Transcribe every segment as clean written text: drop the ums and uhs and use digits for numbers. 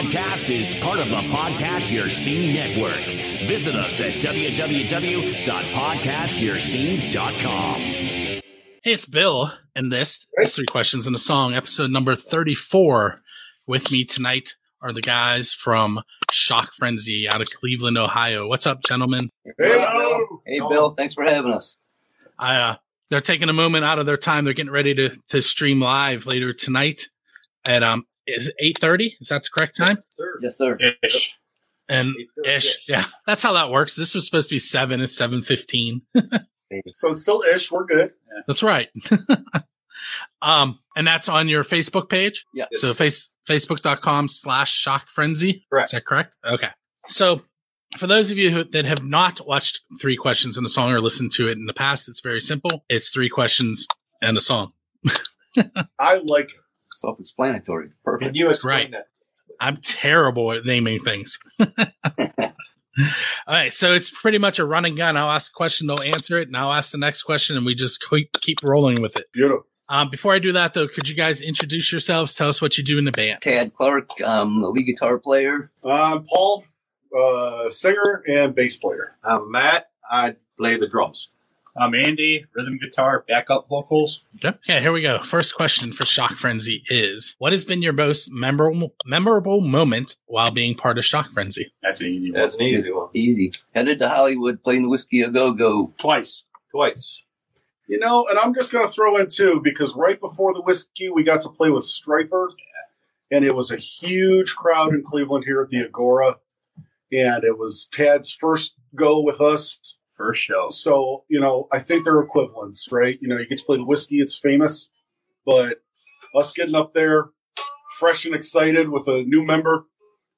podcast is part of the Podcast You're Seeing Network. Visit us at www.podcastyourseen.com. Hey, it's Bill, and this is Three Questions in a Song, episode number 34. With me tonight are the guys from Shock Frenzy out of Cleveland, Ohio. What's up, gentlemen? Hey, Bill. Thanks for having us. They're taking a moment out of their time. They're getting ready to stream live later tonight at is 8:30. Is that the correct time? Yes, sir. Ish. And ish. Yeah, that's how that works. This was supposed to be 7. It's 7:15. So it's still ish. We're good. Yeah. That's right. And that's on your Facebook page. Yeah. So facebook.com/shockfrenzy. Correct. Is that correct? Okay. So for those of you that have not watched Three Questions in a Song or listened to it in the past, it's very simple. It's three questions and a song. I like it. Self-explanatory. Perfect. And you explain that. I'm terrible at naming things. All right, so it's pretty much a run and gun. I'll ask a question, they'll answer it, and I'll ask the next question, and we just keep rolling with it. Beautiful. Before I do that, though, could you guys introduce yourselves? Tell us what you do in the band. Tad Clark, the lead guitar player. Paul, singer and bass player. I'm Matt. I play the drums. I'm Andy, rhythm guitar, backup vocals. Yep. Yeah, here we go. First question for Shock Frenzy is, what has been your most memorable moment while being part of Shock Frenzy? That's an easy one. Easy. Headed to Hollywood playing the Whiskey A Go-Go. Twice. You know, and I'm just going to throw in two, because right before the Whiskey, we got to play with Stryper, and it was a huge crowd in Cleveland here at the Agora, and it was Tad's first go with us. First show. So, you know, I think they're equivalents, right? You know, you get to play the Whiskey, it's famous, but us getting up there fresh and excited with a new member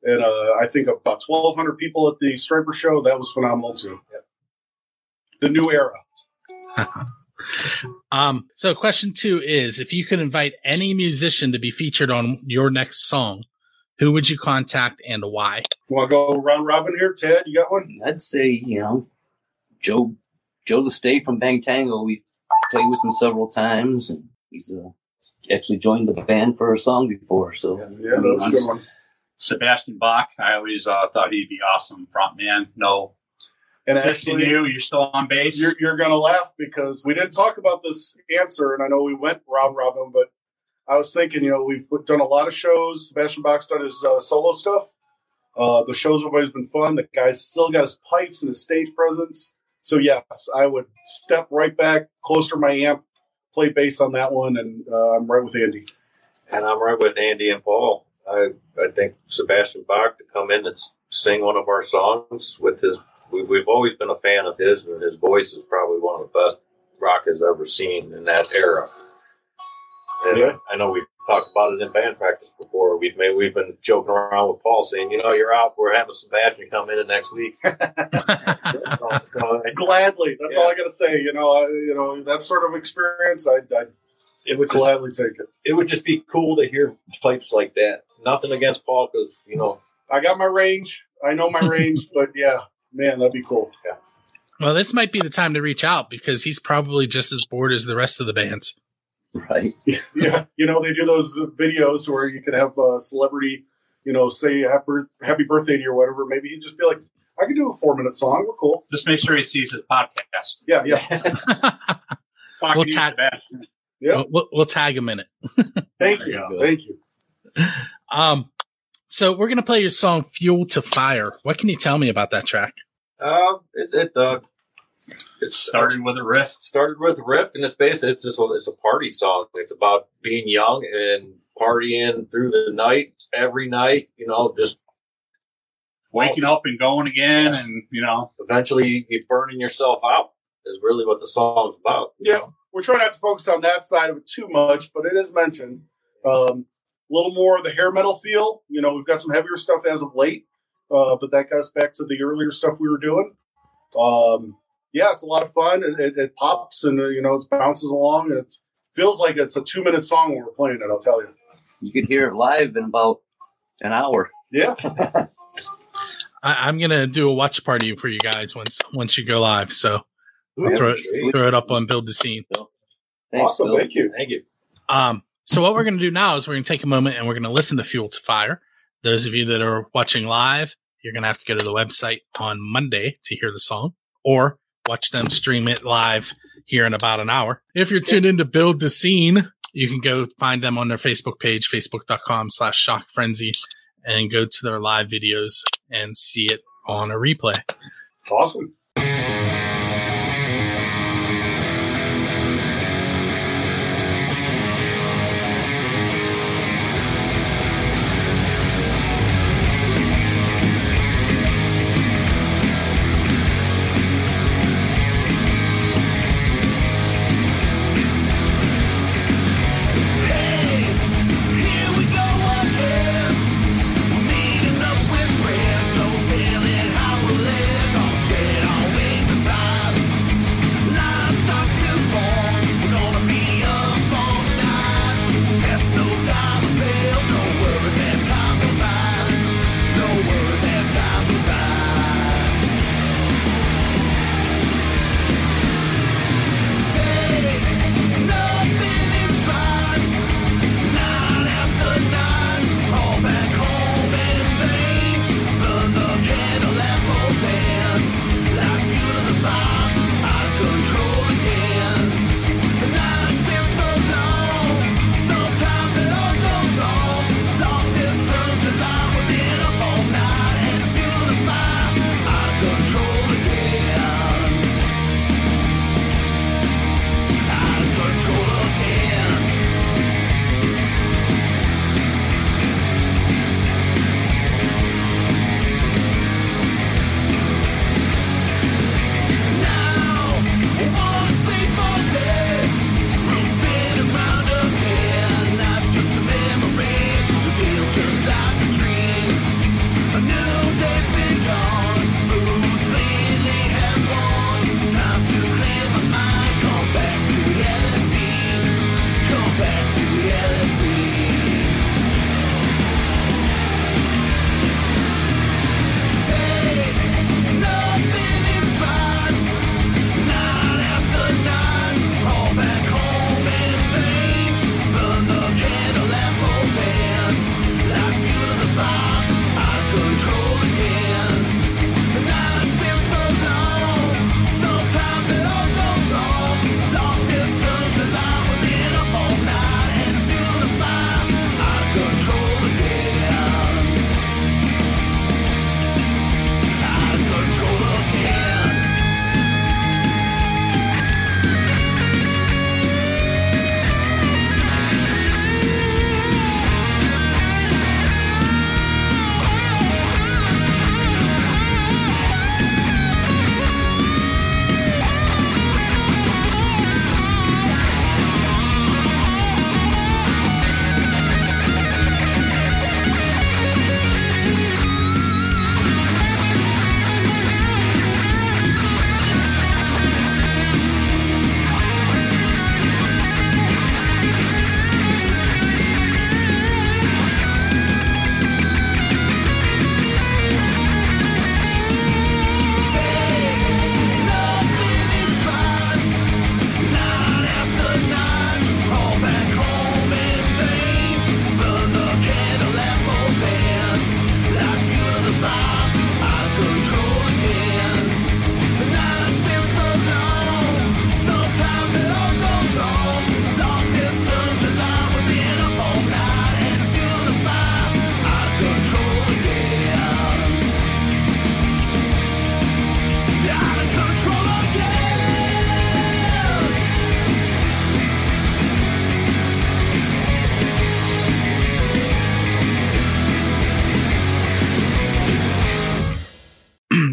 and I think about 1,200 people at the Stryper show, that was phenomenal too. Yeah. The new era. So question two is, if you could invite any musician to be featured on your next song, who would you contact and why? Want to go round robin here? Ted, you got one? I'd say, you know, Joe Lestay from Bang Tango. We played with him several times, and he's actually joined the band for a song before. So yeah, that's a good one. Sebastian Bach. I always thought he'd be awesome front man. No, and actually, you're still on bass. You're gonna laugh because we didn't talk about this answer, and I know we went round robin, but I was thinking, you know, we've done a lot of shows. Sebastian Bach's done his solo stuff. The shows have always been fun. The guy's still got his pipes and his stage presence. So, yes, I would step right back, closer to my amp, play bass on that one, and I'm right with Andy. And I'm right with Andy and Paul. I think Sebastian Bach to come in and sing one of our songs with his – we've always been a fan of his, and his voice is probably one of the best rock has ever seen in that era. And yeah. I know we've talked about it in band practice before. We've been joking around with Paul saying, you know, you're out. We're having Sebastian come in next week. So, gladly. That's all I got to say. You know, that sort of experience, I would gladly take it. It would just be cool to hear pipes like that. Nothing against Paul because, you know. I got my range. I know my range. But, yeah, man, that'd be cool. Yeah. Well, this might be the time to reach out because he's probably just as bored as the rest of the bands. Right. Yeah. You know, they do those videos where you can have a celebrity, you know, say happy birthday to you or whatever. Maybe he'd just be like, I can do a 4-minute song. We're cool. Just make sure he sees his podcast. Yeah. Yeah. We'll tag him in it. Thank you. So we're going to play your song Fuel to Fire. What can you tell me about that track? It started with a riff. And it's basically it's a party song. It's about being young and partying through the night, every night. You know, just waking up and going again, and you know, eventually you're burning yourself out. Is really what the song's about. Yeah, we're trying not to focus on that side of it too much, but it is mentioned. A little more of the hair metal feel. You know, we've got some heavier stuff as of late, but that got us back to the earlier stuff we were doing. Yeah, it's a lot of fun. It pops and, you know, it bounces along. And it feels like it's a 2-minute song when we're playing it, I'll tell you. You could hear it live in about an hour. Yeah. I'm going to do a watch party for you guys once you go live. So I'll throw it up on Build the Scene. Thanks, awesome. Bill. Thank you. So what we're going to do now is we're going to take a moment and we're going to listen to Fuel to Fire. Those of you that are watching live, you're going to have to go to the website on Monday to hear the song or watch them stream it live here in about an hour. If you're tuned in to Build the Scene, you can go find them on their Facebook page, facebook.com/shockfrenzy, and go to their live videos and see it on a replay. Awesome.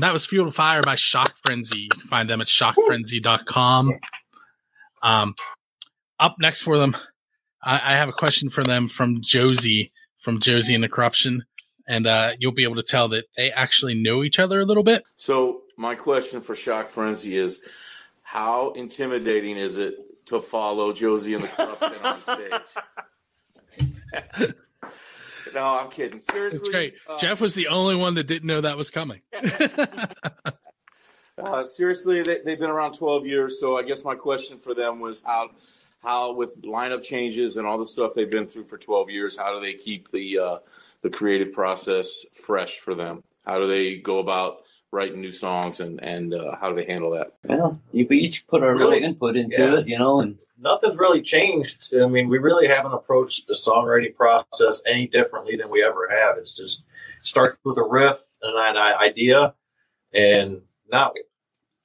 That was Fuel to Fire by Shock Frenzy. You can find them at shockfrenzy.com. Up next for them, I have a question for them from Josie and the Corruption. And you'll be able to tell that they actually know each other a little bit. So my question for Shock Frenzy is, how intimidating is it to follow Josie and the Corruption on stage? No, I'm kidding. Seriously. It's great. Jeff was the only one that didn't know that was coming. Seriously, they've been around 12 years. So I guess my question for them was, how how with lineup changes and all the stuff they've been through for 12 years, how do they keep the creative process fresh for them? How do they go about writing new songs, and how do they handle that? Well, we each put our little input into it, you know. And nothing's really changed. I mean, we really haven't approached the songwriting process any differently than we ever have. It's just starts with a riff and an idea, and not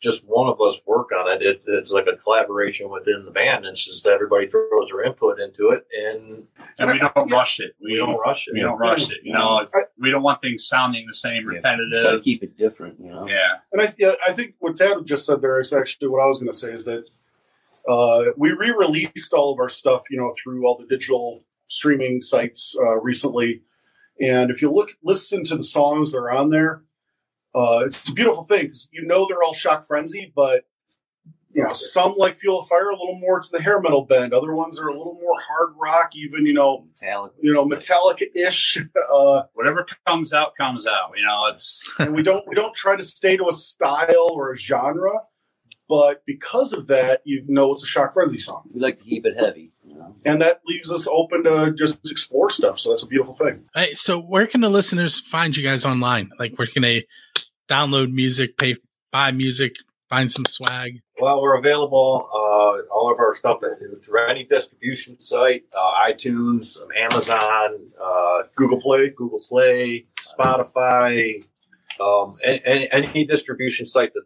just one of us work on it. It's like a collaboration within the band. It's just everybody throws their input into it, and we don't rush it. We don't rush it. You know, we don't want things sounding the same, repetitive. Try to keep it different. You know. Yeah. And I think what Tad just said there is actually what I was going to say, is that we re-released all of our stuff, you know, through all the digital streaming sites recently. And if you listen to the songs that are on there, it's a beautiful thing, because you know they're all Shock Frenzy, but you know, some like Fuel of Fire, a little more to the hair metal bend. Other ones are a little more hard rock, even, you know, metallic-ish. Whatever comes out, comes out. You know, it's and we don't try to stay to a style or a genre, but because of that, you know it's a Shock Frenzy song. We like to keep it heavy. And that leaves us open to just explore stuff. So that's a beautiful thing. All right, so where can the listeners find you guys online? Like, where can they download music, buy music, find some swag? Well, we're available all of our stuff through any distribution site, iTunes, Amazon, Google Play, Spotify, any distribution site that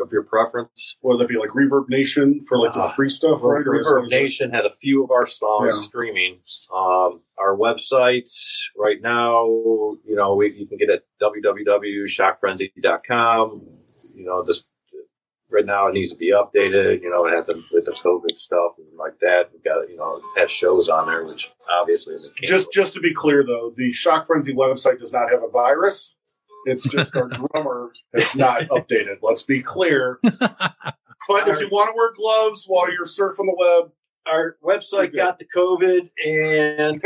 of your preference, whether that be like Reverb Nation for like the free stuff, right? Reverb Nation has a few of our songs streaming. Our website right now, you know, you can get at www.shockfrenzy.com. You know, this right now it needs to be updated. You know, it has with the COVID stuff and like that. We've got, you know, it has shows on there, which obviously is just to be clear though, the Shock Frenzy website does not have a virus. It's just our drummer that's not updated. Let's be clear. But if you want to wear gloves while you're surfing the web, our website got the COVID, and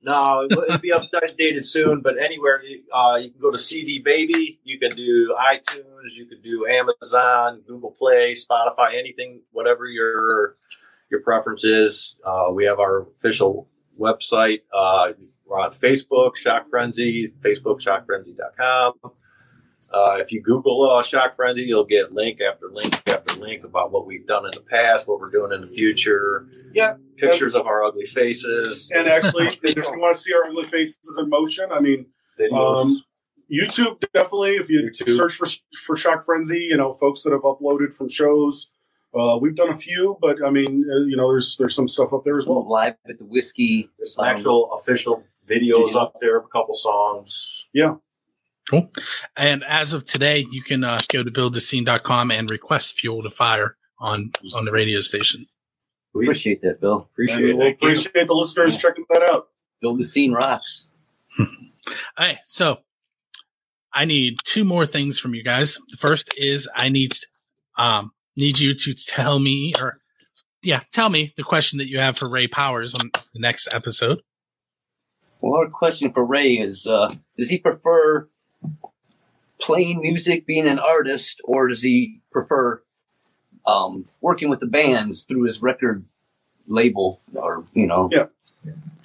no, it'll be updated soon. But anywhere, you can go to CD Baby. You can do iTunes. You can do Amazon, Google Play, Spotify, anything, whatever your preference is. We have our official website. We're on Facebook, Shock Frenzy, shockfrenzy.com. If you Google Shock Frenzy, you'll get link after link after link about what we've done in the past, what we're doing in the future. Yeah. Pictures of our ugly faces. And actually, if you want to see our ugly faces in motion, I mean, YouTube definitely. If you search for Shock Frenzy, you know, folks that have uploaded from shows. We've done a few, but I mean, you know, there's some stuff up there as well. Live at the Whiskey. There's some actual official videos up there of a couple songs. Yeah. Cool. And as of today, you can go to buildthescene.com and request Fuel to Fire on the radio station. We appreciate that, Bill. Appreciate the listeners checking that out. Build the Scene rocks. All right. So I need two more things from you guys. The first is I need you to tell me the question that you have for Ray Powers on the next episode. Well, our question for Ray is, does he prefer playing music, being an artist, or does he prefer working with the bands through his record label, or, you know? Yeah,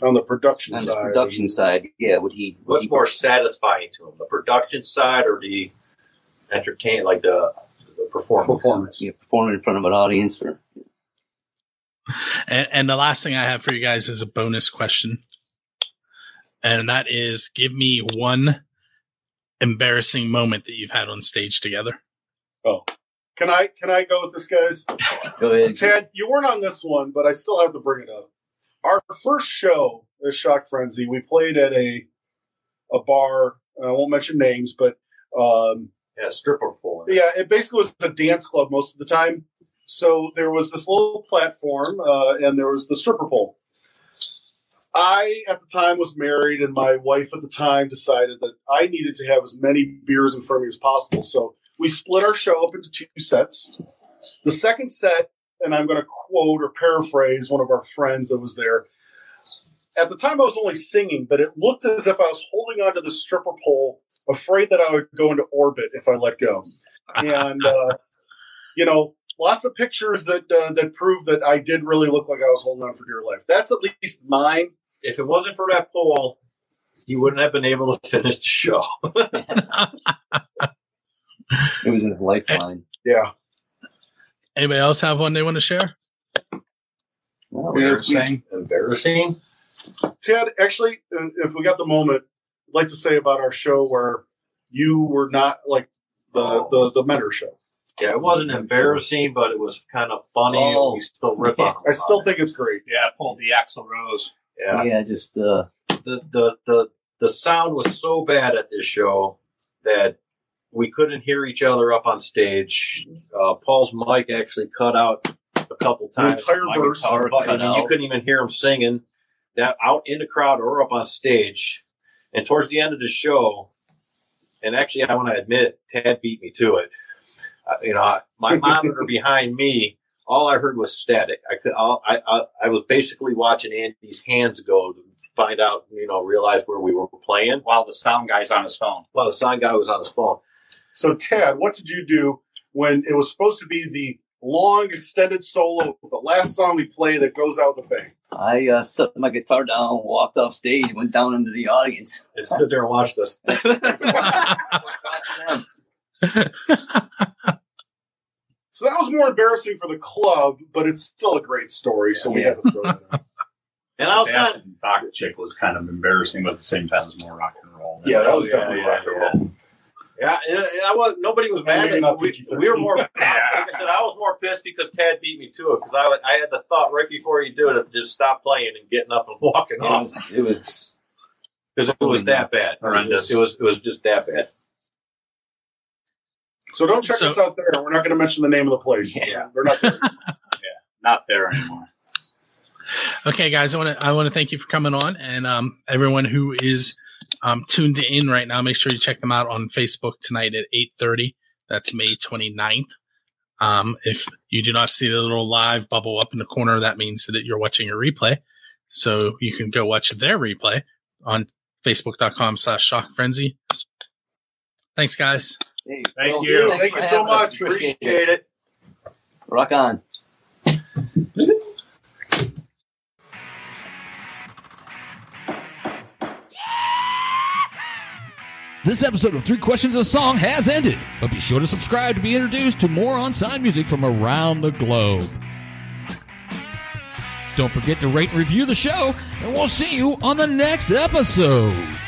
on the production side. On the production side, yeah. What's more satisfying to him, the production side or the entertainment, like the performance? Yeah, performing in front of an audience. Or... And the last thing I have for you guys is a bonus question. And that is, give me one embarrassing moment that you've had on stage together. Oh, can I go with this, guys? Go ahead. Ted, you weren't on this one, but I still have to bring it up. Our first show at Shock Frenzy, we played at a bar. I won't mention names, but stripper pool. Yeah, it basically was a dance club most of the time. So there was this little platform, and there was the stripper pole. I, at the time, was married, and my wife at the time decided that I needed to have as many beers in front of me as possible. So we split our show up into two sets. The second set, and I'm going to quote or paraphrase one of our friends that was there. At the time, I was only singing, but it looked as if I was holding onto the stripper pole, afraid that I would go into orbit if I let go. And, you know, lots of pictures that that prove that I did really look like I was holding on for dear life. That's at least mine. If it wasn't for that poll, you wouldn't have been able to finish the show. It was his lifeline. Yeah. Anybody else have one they want to share? Well, embarrassing. Ted, actually, if we got the moment, I'd like to say about our show where you were not like the Mentor show. Yeah, it wasn't embarrassing, but it was kind of funny. Oh. And we still rip on. I still think it's great. Yeah, I pulled the Axl Rose. Yeah, yeah. Just the sound was so bad at this show that we couldn't hear each other up on stage. Paul's mic actually cut out a couple times. The entire verse. You couldn't even hear him singing that out in the crowd or up on stage. And towards the end of the show, and actually I want to admit, Tad beat me to it. My monitor behind me, all I heard was static. I was basically watching Andy's hands go to find out, realize where we were playing. While the sound guy's on his phone. While the sound guy was on his phone. So, Tad, what did you do when it was supposed to be the long, extended solo, the last song we play that goes out with a bang? I set my guitar down, walked off stage, went down into the audience. And stood there and watched us. So that was more embarrassing for the club, but it's still a great story, so we had to throw that out. And Sebastian Bach chick was kind of embarrassing, but at the same time, it was more rock and roll. Yeah, that was definitely rock and roll. Yeah, nobody was mad. We were more. Like I said, I was more pissed because Tad beat me to it because I had the thought right before he did it of just stop playing and getting up and walking off. It was because it was that bad. Horrendous. It was just that bad. So don't check us out there. We're not going to mention the name of the place. Yeah, we're not. There. Not there anymore. Okay, guys, I want to thank you for coming on, and everyone who is. Tuned in right now. Make sure you check them out on Facebook tonight at 8:30. That's May 29th. If you do not see the little live bubble up in the corner, that means that you're watching a replay. So you can go watch their replay on facebook.com/shockfrenzy. Thanks, guys. Hey, thank you. Thank you so much. Appreciate it. Rock on. This episode of 3 Questions and a Song has ended, but be sure to subscribe to be introduced to more on-site music from around the globe. Don't forget to rate and review the show, and we'll see you on the next episode.